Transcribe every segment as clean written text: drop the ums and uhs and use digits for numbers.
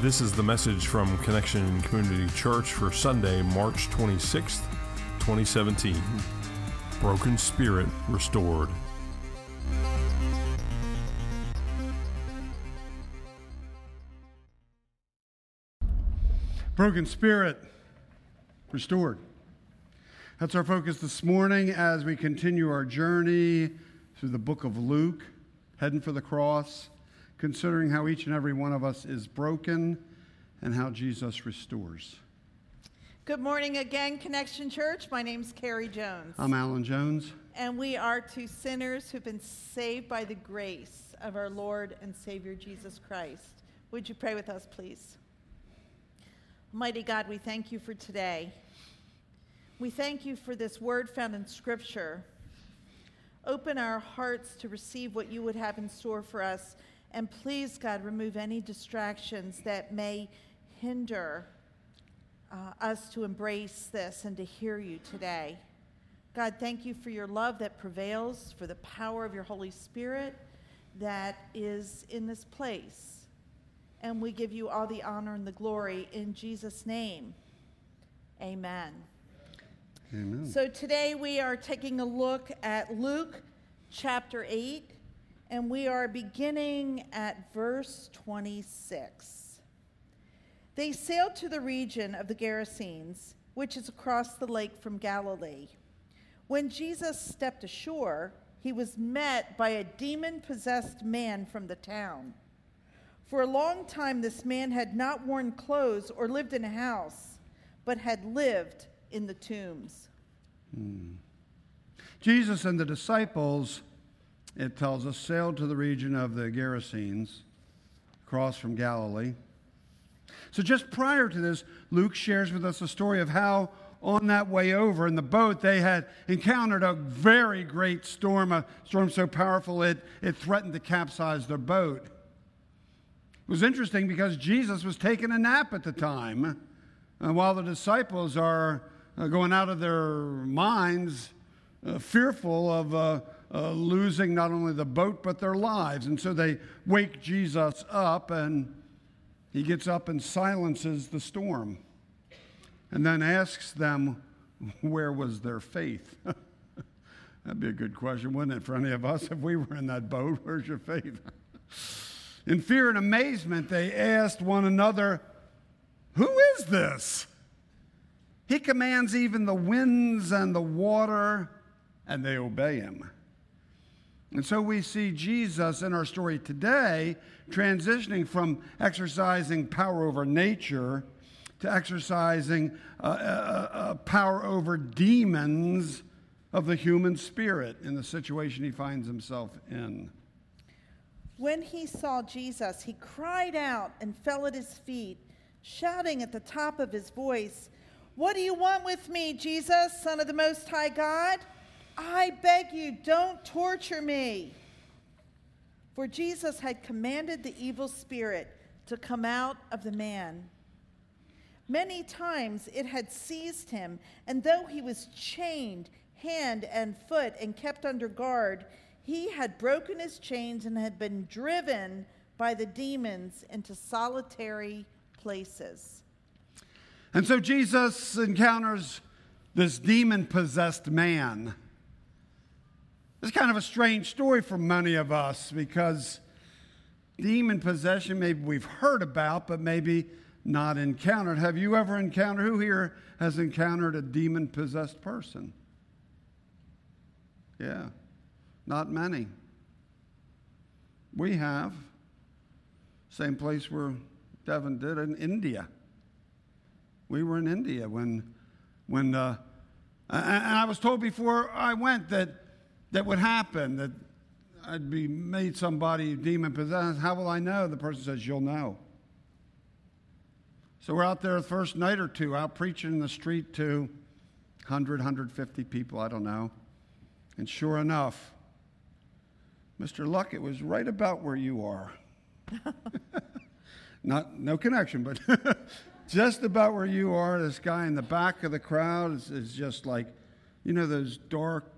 This is the message from Connection Community Church for Sunday, March 26th, 2017. Broken Spirit Restored. Broken Spirit Restored. That's our focus this morning as we continue our journey through the book of Luke, heading for the cross, considering how each and every one of us is broken and how Jesus restores. Good morning again, Connection Church. My name's Carrie Jones. I'm Alan Jones. And we are two sinners who've been saved by the grace of our Lord and Savior Jesus Christ. Would you pray with us, please? Mighty God, we thank you for today. We thank you for this word found in Scripture. Open our hearts to receive what you would have in store for us. And please, God, remove any distractions that may hinder us to embrace this and to hear you today. God, thank you for your love that prevails, for the power of your Holy Spirit that is in this place. And we give you all the honor and the glory in Jesus' name. Amen. Amen. So today we are taking a look at Luke chapter 8. And we are beginning at verse 26. They sailed to the region of the Gerasenes, which is across the lake from Galilee. When Jesus stepped ashore, he was met by a demon-possessed man from the town. For a long time, this man had not worn clothes or lived in a house, but had lived in the tombs. Jesus and the disciples, it tells us, sailed to the region of the Gerasenes, across from Galilee. So just prior to this, Luke shares with us a story of how on that way over in the boat, they had encountered a very great storm, a storm so powerful it threatened to capsize their boat. It was interesting because Jesus was taking a nap at the time, and while the disciples are going out of their minds, fearful of losing not only the boat, but their lives. And so they wake Jesus up, and he gets up and silences the storm, and then asks them, where was their faith? That'd be a good question, wouldn't it, for any of us? If we were in that boat, where's your faith? In fear and amazement, they asked one another, who is this? He commands even the winds and the water, and they obey him. And so we see Jesus in our story today transitioning from exercising power over nature to exercising power over demons of the human spirit in the situation he finds himself in. When he saw Jesus, he cried out and fell at his feet, shouting at the top of his voice, "What do you want with me, Jesus, Son of the Most High God? I beg you, don't torture me." For Jesus had commanded the evil spirit to come out of the man. Many times it had seized him, and though he was chained hand and foot and kept under guard, he had broken his chains and had been driven by the demons into solitary places. And so Jesus encounters this demon-possessed man. It's kind of a strange story for many of us because demon possession, maybe we've heard about, but maybe not encountered. Have you ever encountered, who here has encountered a demon-possessed person? Yeah, not many. We have. Same place where Devin did, in India. We were in India when and I was told before I went that would happen, that I'd be made somebody demon-possessed. How will I know? The person says, you'll know. So we're out there the first night or two, out preaching in the street to 100, 150 people, I don't know. And sure enough, Mr. Luck, it was right about where you are. No connection, but just about where you are. This guy in the back of the crowd is just like, you know, those dark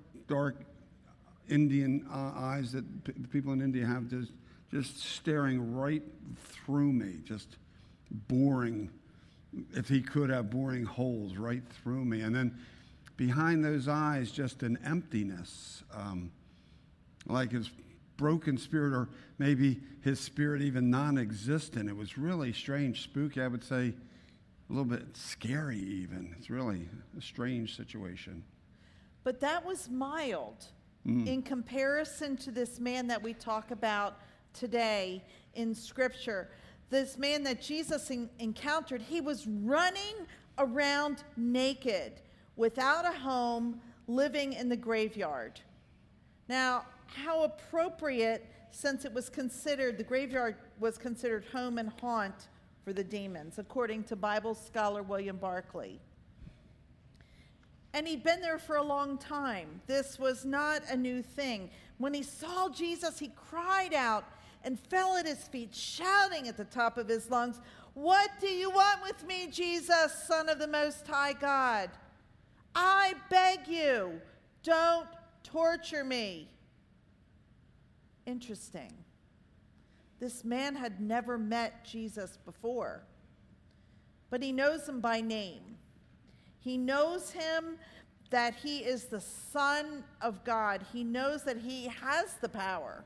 Indian eyes that the people in India have, just staring right through me, just boring, if he could have, boring holes right through me. And then behind those eyes, just an emptiness, like his broken spirit, or maybe his spirit even non-existent. It was really strange, spooky, I would say a little bit scary even. It's really a strange situation. But that was mild in comparison to this man that we talk about today in Scripture. This man that Jesus encountered, he was running around naked, without a home, living in the graveyard. Now, how appropriate, since it was considered, the graveyard was considered home and haunt for the demons, according to Bible scholar William Barclay. And he'd been there for a long time. This was not a new thing. When he saw Jesus, he cried out and fell at his feet, shouting at the top of his lungs, "What do you want with me, Jesus, Son of the Most High God? I beg you, don't torture me." Interesting. This man had never met Jesus before, but he knows him by name. He knows him, that he is the Son of God. He knows that he has the power,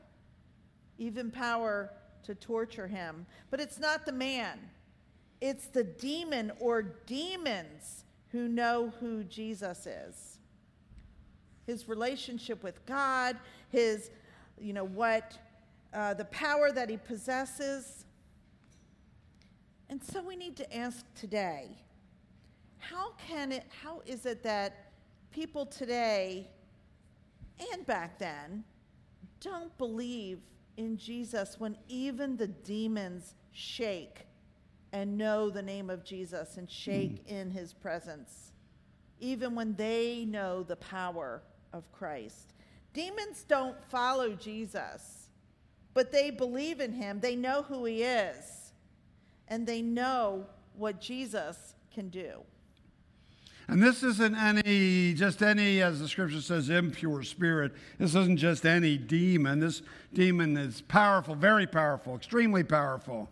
even power to torture him. But it's not the man. It's the demon or demons who know who Jesus is. His relationship with God, his, the power that he possesses. And so we need to ask today, how is it that people today and back then don't believe in Jesus when even the demons shake and know the name of Jesus and shake in his presence, even when they know the power of Christ? Demons don't follow Jesus, but they believe in him. They know who he is, and they know what Jesus can do. And this isn't just any, as the scripture says, impure spirit. This isn't just any demon. This demon is powerful, very powerful, extremely powerful.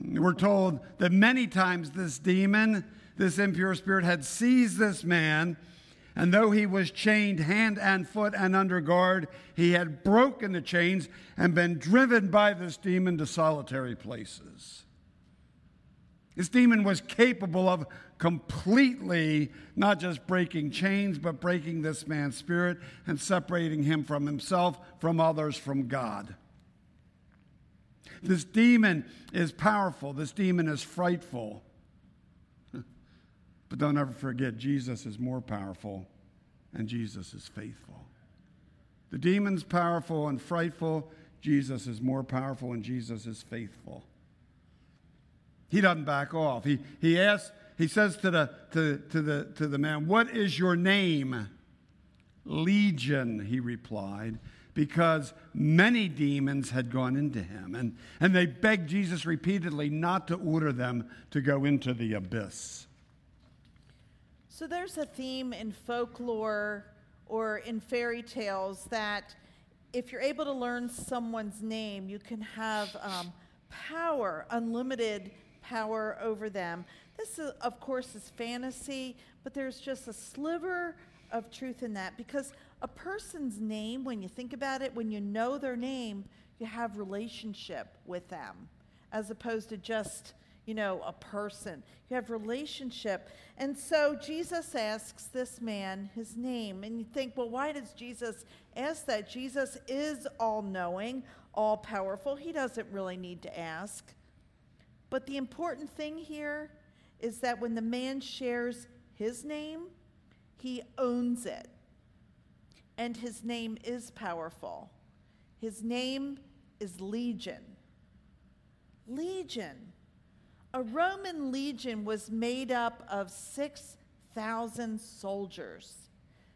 We're told that many times this demon, this impure spirit, had seized this man, and though he was chained hand and foot and under guard, he had broken the chains and been driven by this demon to solitary places. This demon was capable of completely not just breaking chains, but breaking this man's spirit and separating him from himself, from others, from God. This demon is powerful. This demon is frightful. But don't ever forget, Jesus is more powerful, and Jesus is faithful. The demon's powerful and frightful. Jesus is more powerful, and Jesus is faithful. He doesn't back off. He asks. He says to the man, "What is your name?" "Legion," he replied, because many demons had gone into him. And they begged Jesus repeatedly not to order them to go into the abyss. So there's a theme in folklore or in fairy tales that if you're able to learn someone's name, you can have unlimited power over them. This, of course, is fantasy, but there's just a sliver of truth in that, because a person's name, when you think about it, when you know their name, you have relationship with them, as opposed to just, a person. You have relationship. And so Jesus asks this man his name, and you think, well, why does Jesus ask that? Jesus is all-knowing, all-powerful. He doesn't really need to ask. But the important thing here is that when the man shares his name, he owns it. And his name is powerful. His name is Legion. Legion. A Roman legion was made up of 6,000 soldiers.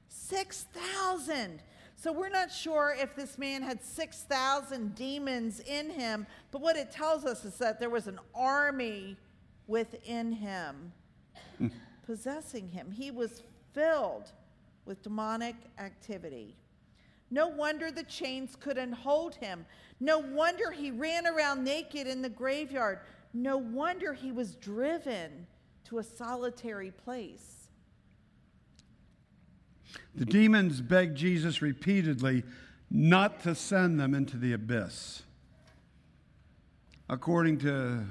6,000! So we're not sure if this man had 6,000 demons in him, but what it tells us is that there was an army within him, possessing him. He was filled with demonic activity. No wonder the chains couldn't hold him. No wonder he ran around naked in the graveyard. No wonder he was driven to a solitary place. The demons begged Jesus repeatedly not to send them into the abyss. According to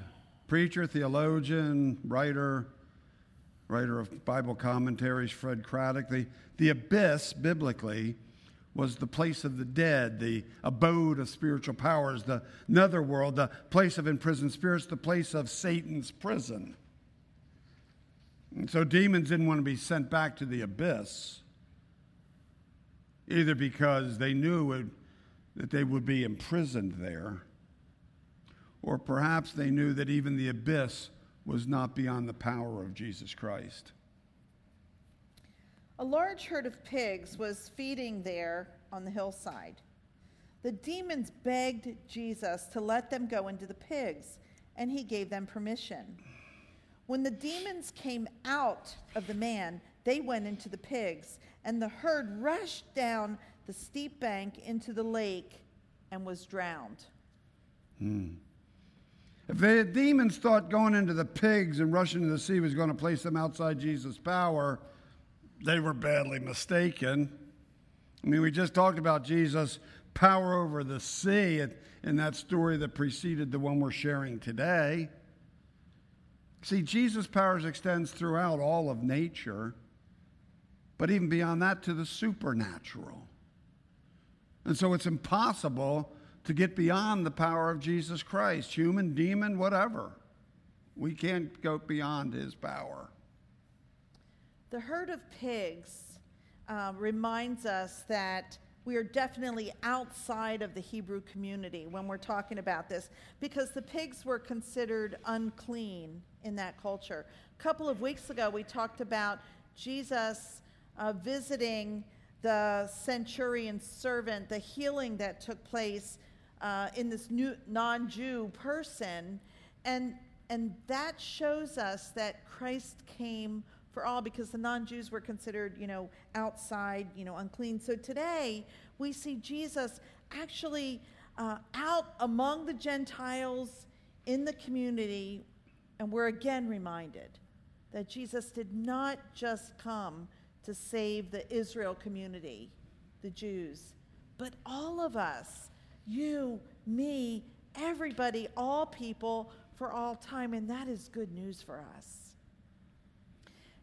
preacher, theologian, writer of Bible commentaries, Fred Craddock, the abyss, biblically, was the place of the dead, the abode of spiritual powers, the netherworld, the place of imprisoned spirits, the place of Satan's prison. And so demons didn't want to be sent back to the abyss, either because they knew that they would be imprisoned there, or perhaps they knew that even the abyss was not beyond the power of Jesus Christ. A large herd of pigs was feeding there on the hillside. The demons begged Jesus to let them go into the pigs, and he gave them permission. When the demons came out of the man, they went into the pigs, and the herd rushed down the steep bank into the lake and was drowned. If the demons thought going into the pigs and rushing into the sea was going to place them outside Jesus' power, they were badly mistaken. I mean, we just talked about Jesus' power over the sea in that story that preceded the one we're sharing today. See, Jesus' powers extends throughout all of nature, but even beyond that to the supernatural. And so it's impossible to get beyond the power of Jesus Christ, human, demon, whatever. We can't go beyond his power. The herd of pigs reminds us that we are definitely outside of the Hebrew community when we're talking about this, because the pigs were considered unclean in that culture. A couple of weeks ago, we talked about Jesus visiting the centurion's servant, the healing that took place in this new non-Jew person, and that shows us that Christ came for all, because the non-Jews were considered, outside, unclean. So today we see Jesus actually out among the Gentiles in the community, and we're again reminded that Jesus did not just come to save the Israel community, the Jews, but all of us, you, me, everybody, all people for all time, and that is good news for us.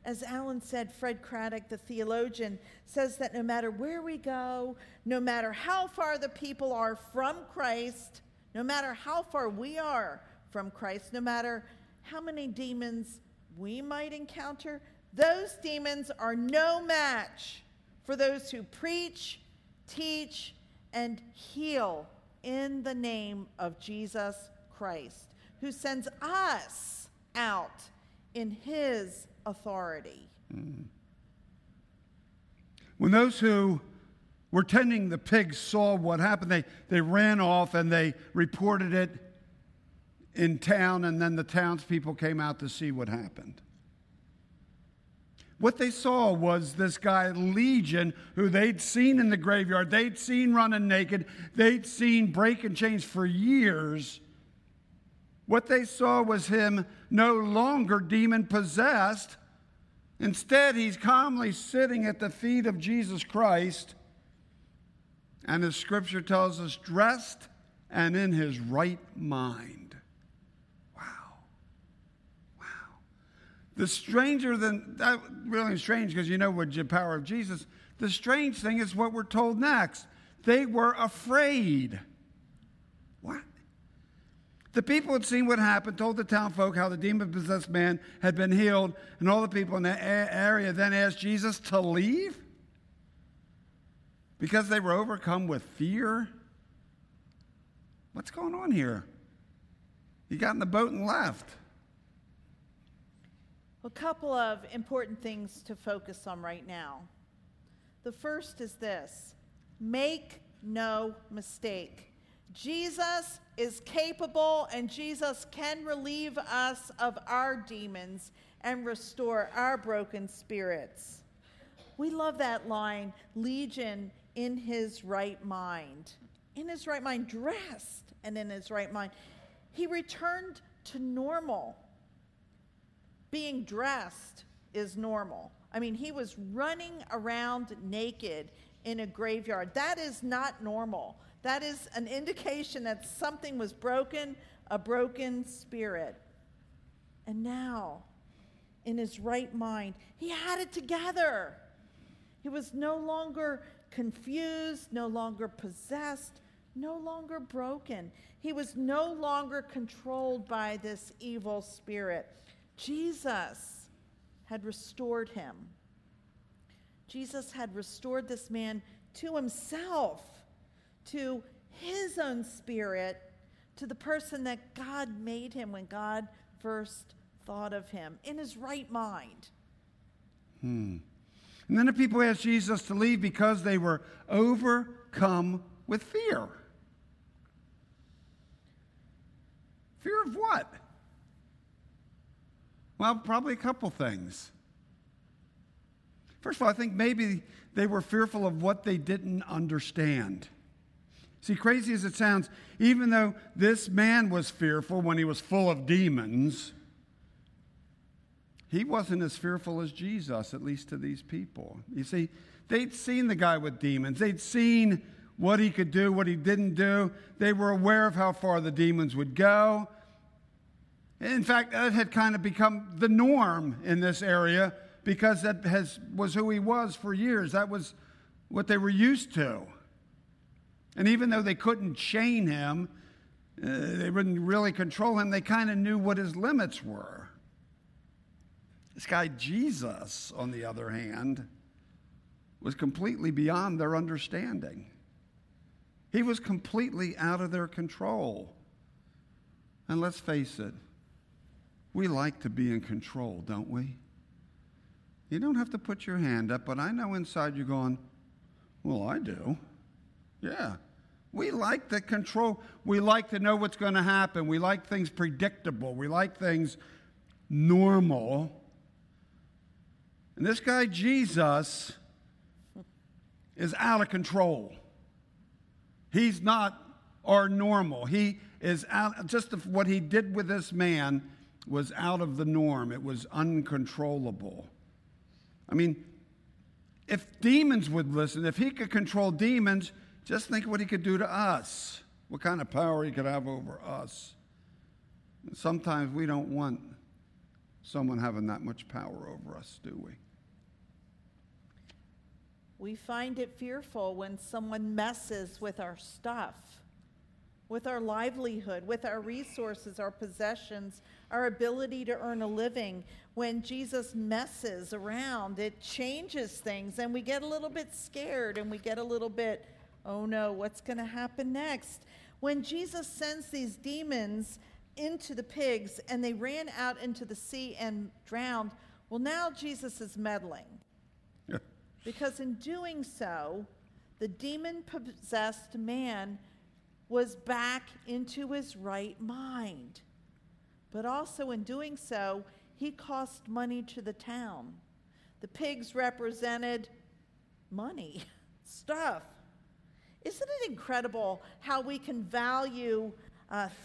As Alan said, Fred Craddock, the theologian, says that no matter where we go, no matter how far the people are from Christ, no matter how far we are from Christ, no matter how many demons we might encounter, those demons are no match for those who preach, teach, and heal in the name of Jesus Christ, who sends us out in his authority. When those who were tending the pigs saw what happened, they ran off and they reported it in town, and then the townspeople came out to see what happened. What they saw was this guy, Legion, who they'd seen in the graveyard, they'd seen running naked, they'd seen breaking chains for years. What they saw was him no longer demon-possessed. Instead, he's calmly sitting at the feet of Jesus Christ, and as Scripture tells us, dressed and in his right mind. Wow. The stranger than that, really strange, because with the power of Jesus, the strange thing is what we're told next. They were afraid. What? The people had seen what happened, told the town folk how the demon-possessed man had been healed, and all the people in the area then asked Jesus to leave because they were overcome with fear. What's going on here? He got in the boat and left. A couple of important things to focus on right now. The first is this: make no mistake. Jesus is capable, and Jesus can relieve us of our demons and restore our broken spirits. We love that line, Legion in his right mind. In his right mind, dressed and in his right mind. He returned to normal. Being dressed is normal. I mean, he was running around naked in a graveyard. That is not normal. That is an indication that something was broken, a broken spirit. And now, in his right mind, he had it together. He was no longer confused, no longer possessed, no longer broken. He was no longer controlled by this evil spirit. Jesus had restored him. Jesus had restored this man to himself, to his own spirit, to the person that God made him when God first thought of him, in his right mind. And then the people asked Jesus to leave because they were overcome with fear. Fear of what? Well, probably a couple things. First of all, I think maybe they were fearful of what they didn't understand. See, crazy as it sounds, even though this man was fearful when he was full of demons, he wasn't as fearful as Jesus, at least to these people. You see, they'd seen the guy with demons. They'd seen what he could do, what he didn't do. They were aware of how far the demons would go. In fact, that had kind of become the norm in this area because that was who he was for years. That was what they were used to. And even though they couldn't chain him, they wouldn't really control him, they kind of knew what his limits were. This guy Jesus, on the other hand, was completely beyond their understanding. He was completely out of their control. And let's face it, we like to be in control, don't we? You don't have to put your hand up, but I know inside you're going, well, I do. Yeah. We like to control. We like to know what's going to happen. We like things predictable. We like things normal. And this guy, Jesus, is out of control. He's not our normal. He is out. Just what he did with this man was out of the norm. It was uncontrollable. I mean, if demons would listen, if he could control demons, just think what he could do to us, what kind of power he could have over us. And sometimes we don't want someone having that much power over us, do we? We find it fearful when someone messes with our stuff, with our livelihood, with our resources, our possessions, our ability to earn a living. When Jesus messes around, it changes things, and we get a little bit scared, and we get a little bit, oh no, what's going to happen next? When Jesus sends these demons into the pigs, and they ran out into the sea and drowned, well, now Jesus is meddling. Yeah. Because in doing so, the demon-possessed man was back into his right mind. But also in doing so, he cost money to the town. The pigs represented money, stuff. Isn't it incredible how we can value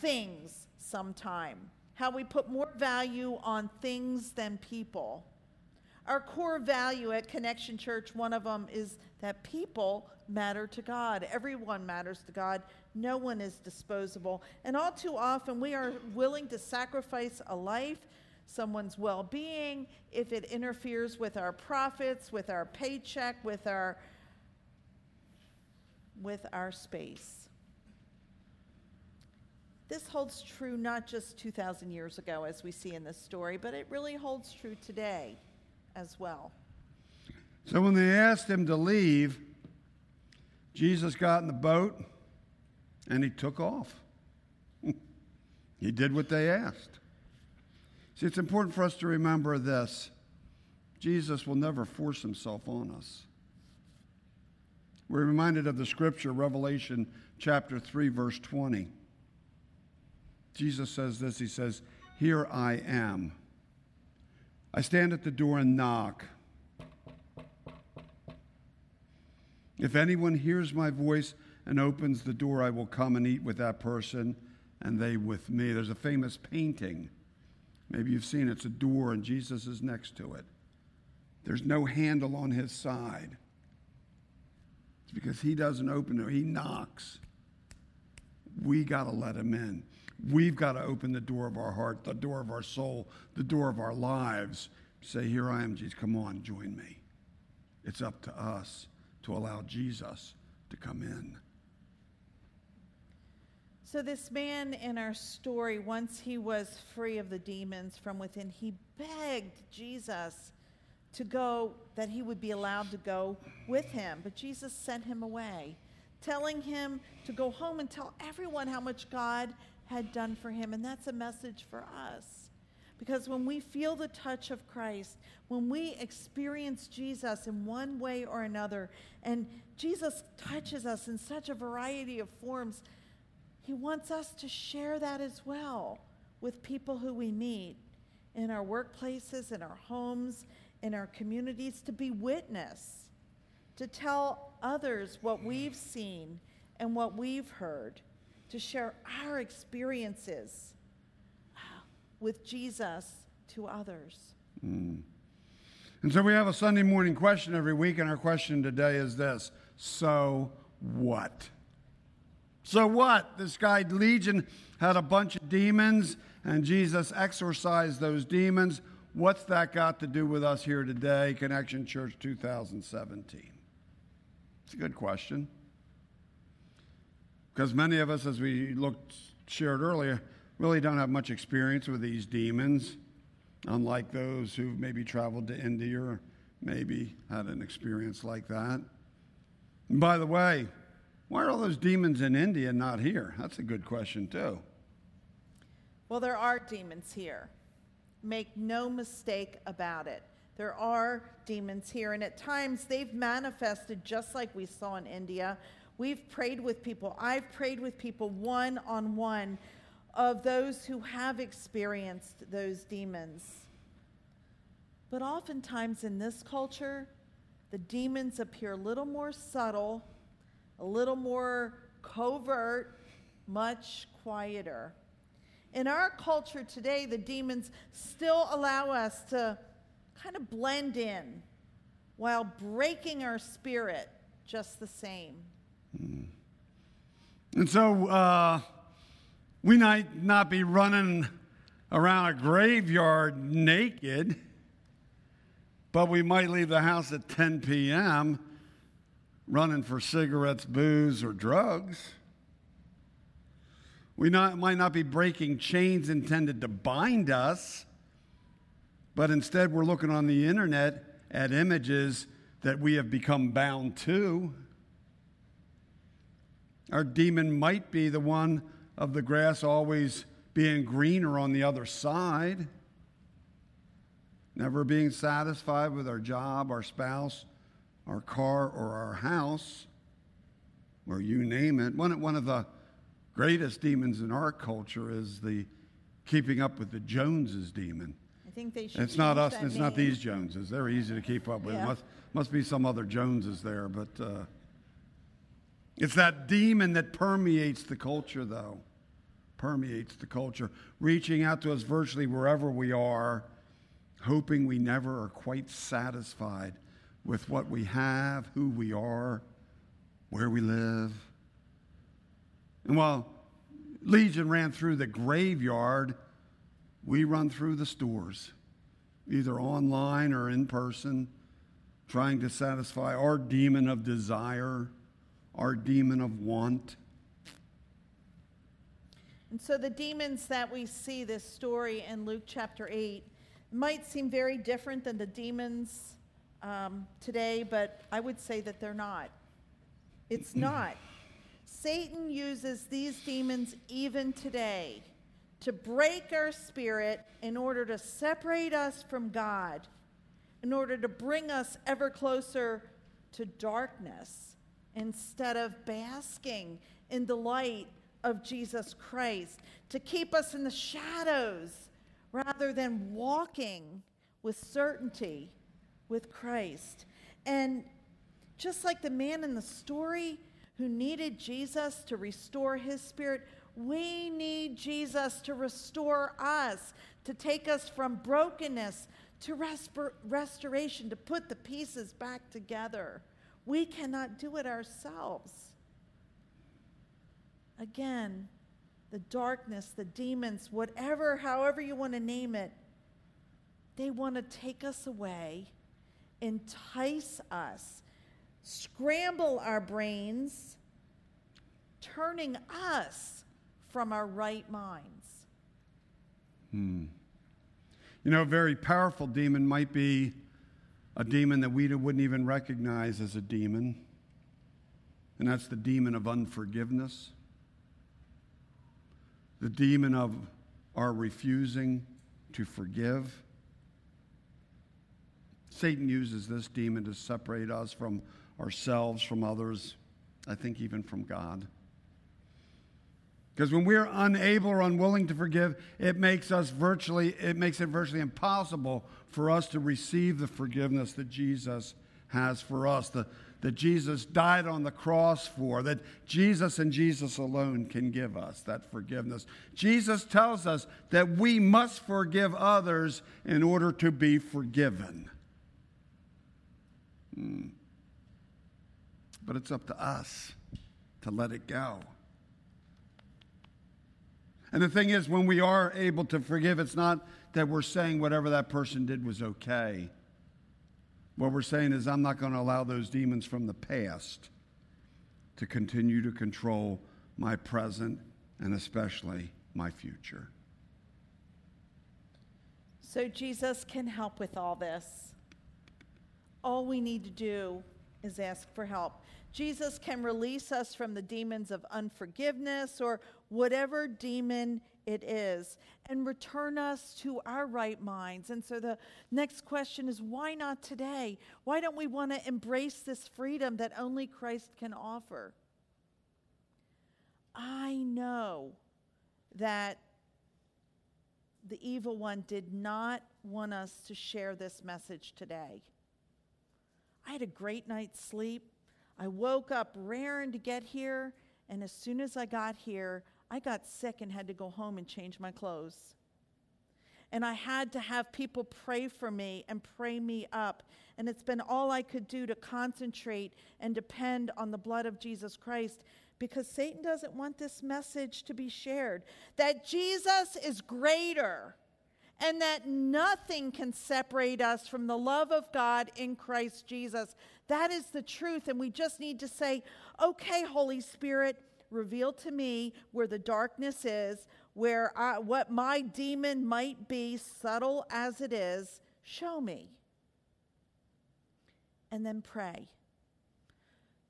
things sometime? How we put more value on things than people. Our core value at Connection Church, one of them is that people matter to God. Everyone matters to God. No one is disposable. And all too often, we are willing to sacrifice a life, someone's well-being, if it interferes with our profits, with our paycheck, with our space. This holds true not just 2,000 years ago, as we see in this story, but it really holds true today as well. So when they asked him to leave, Jesus got in the boat and he took off. He did what they asked. See, it's important for us to remember this. Jesus will never force himself on us. We're reminded of the scripture, Revelation chapter 3, verse 20. Jesus says this, he says, "Here I am. I stand at the door and knock. If anyone hears my voice and opens the door, I will come and eat with that person and they with me. There's a famous painting. Maybe you've seen it. It's a door, and Jesus is next to it. There's no handle on his side. It's because he doesn't open it. He knocks. We got to let him in. We've got to open the door of our heart, the door of our soul, the door of our lives. Say, here I am, Jesus. Come on, join me. It's up to us to allow Jesus to come in. So this man in our story, once he was free of the demons from within, he begged Jesus to go, that he would be allowed to go with him. But Jesus sent him away, telling him to go home and tell everyone how much God had done for him. And that's a message for us. Because when we feel the touch of Christ, when we experience Jesus in one way or another, and Jesus touches us in such a variety of forms, he wants us to share that as well with people who we meet in our workplaces, in our homes, in our communities, to be witness, to tell others what we've seen and what we've heard, to share our experiences with Jesus to others. And so we have a Sunday morning question every week, and our question today is this: so what? So what? This guy Legion had a bunch of demons, and Jesus exorcised those demons. What's that got to do with us here today, Connection Church 2017? It's a good question. Because many of us, as we shared earlier, really don't have much experience with these demons, unlike those who maybe traveled to India or maybe had an experience like that. And by the way, why are all those demons in India not here? That's a good question, too. Well, there are demons here. Make no mistake about it. There are demons here, and at times they've manifested just like we saw in India. We've prayed with people. I've prayed with people one-on-one of those who have experienced those demons. But oftentimes in this culture, the demons appear a little more subtle, a little more covert, much quieter. In our culture today, the demons still allow us to kind of blend in while breaking our spirit just the same. And so we might not be running around a graveyard naked, but we might leave the house at 10 p.m. running for cigarettes, booze, or drugs. We might not be breaking chains intended to bind us, but instead we're looking on the internet at images that we have become bound to. Our demon might be the one of the grass always being greener on the other side, never being satisfied with our job, our spouse, our car, or our house, or you name it. One of the greatest demons in our culture is the keeping up with the Joneses demon. I think they should. It's not us. It's not these Joneses. They're easy to keep up with. Yeah. Must be some other Joneses there, but it's that demon that permeates the culture, though. Permeates the culture, reaching out to us virtually wherever we are, hoping we never are quite satisfied with what we have, who we are, where we live. And while Legion ran through the graveyard, we run through the stores, either online or in person, trying to satisfy our demon of desire, our demon of want. And so the demons that we see this story in Luke chapter 8 might seem very different than the demons today, but I would say that they're not. It's not. Satan uses these demons even today to break our spirit in order to separate us from God, in order to bring us ever closer to darkness instead of basking in the light of Jesus Christ, to keep us in the shadows rather than walking with certainty with Christ. And just like the man in the story who needed Jesus to restore his spirit, We need Jesus to restore us, to take us from brokenness to restoration, to put the pieces back together. We cannot do it ourselves. Again, the darkness, the demons, whatever, however you want to name it, they want to take us away, entice us, scramble our brains, turning us from our right minds. You know, a very powerful demon might be a demon that we wouldn't even recognize as a demon, and that's the demon of unforgiveness, the demon of our refusing to forgive. Satan uses this demon to separate us from ourselves, from others, I think even from God. Because when we're unable or unwilling to forgive, it makes it virtually impossible for us to receive the forgiveness that Jesus has for us, that Jesus died on the cross for, that Jesus and Jesus alone can give us that forgiveness. Jesus tells us that we must forgive others in order to be forgiven. But it's up to us to let it go. And the thing is, when we are able to forgive, it's not that we're saying whatever that person did was okay. What we're saying is, I'm not going to allow those demons from the past to continue to control my present and especially my future. So Jesus can help with all this. All we need to do is ask for help. Jesus can release us from the demons of unforgiveness or whatever demon it is, and return us to our right minds. And so the next question is, why not today? Why don't we want to embrace this freedom that only Christ can offer? I know that the evil one did not want us to share this message today. I had a great night's sleep. I woke up raring to get here, and as soon as I got here, I got sick and had to go home and change my clothes. And I had to have people pray for me and pray me up. And it's been all I could do to concentrate and depend on the blood of Jesus Christ, because Satan doesn't want this message to be shared, that Jesus is greater and that nothing can separate us from the love of God in Christ Jesus. That is the truth, and we just need to say, okay, Holy Spirit, reveal to me where the darkness is, what my demon might be, subtle as it is, show me. And then pray.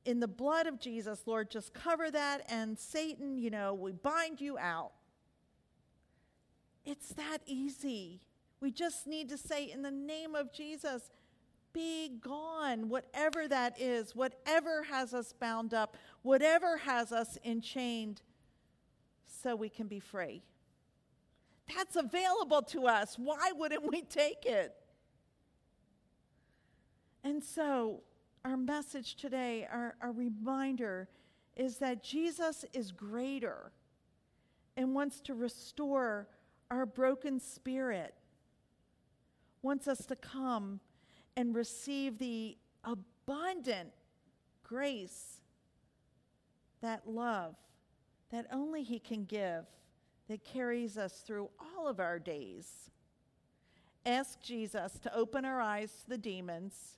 In the blood of Jesus, Lord, just cover that, and Satan, we bind you out. It's that easy. We just need to say, in the name of Jesus, be gone, whatever that is, whatever has us bound up, whatever has us enchained, so we can be free. That's available to us. Why wouldn't we take it? And so our message today, our reminder, is that Jesus is greater and wants to restore our broken spirit, wants us to come and receive the abundant grace, that love that only He can give, that carries us through all of our days. Ask Jesus to open our eyes to the demons,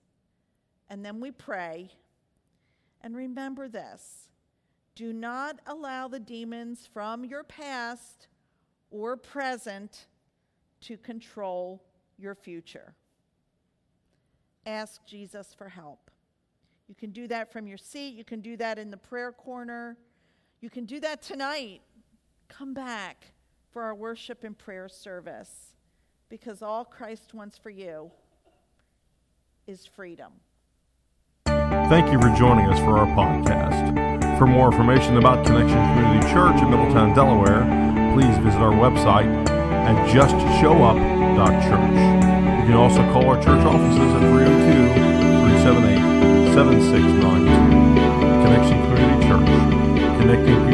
and then we pray. And remember this: do not allow the demons from your past or present to control your future. Ask Jesus for help. You can do that from your seat. You can do that in the prayer corner. You can do that tonight. Come back for our worship and prayer service, because all Christ wants for you is freedom. Thank you for joining us for our podcast. For more information about Connection Community Church in Middletown, Delaware, please visit our website at justshowup.church. You can also call our church offices at 302-378-7692. Connection Community Church. Connecting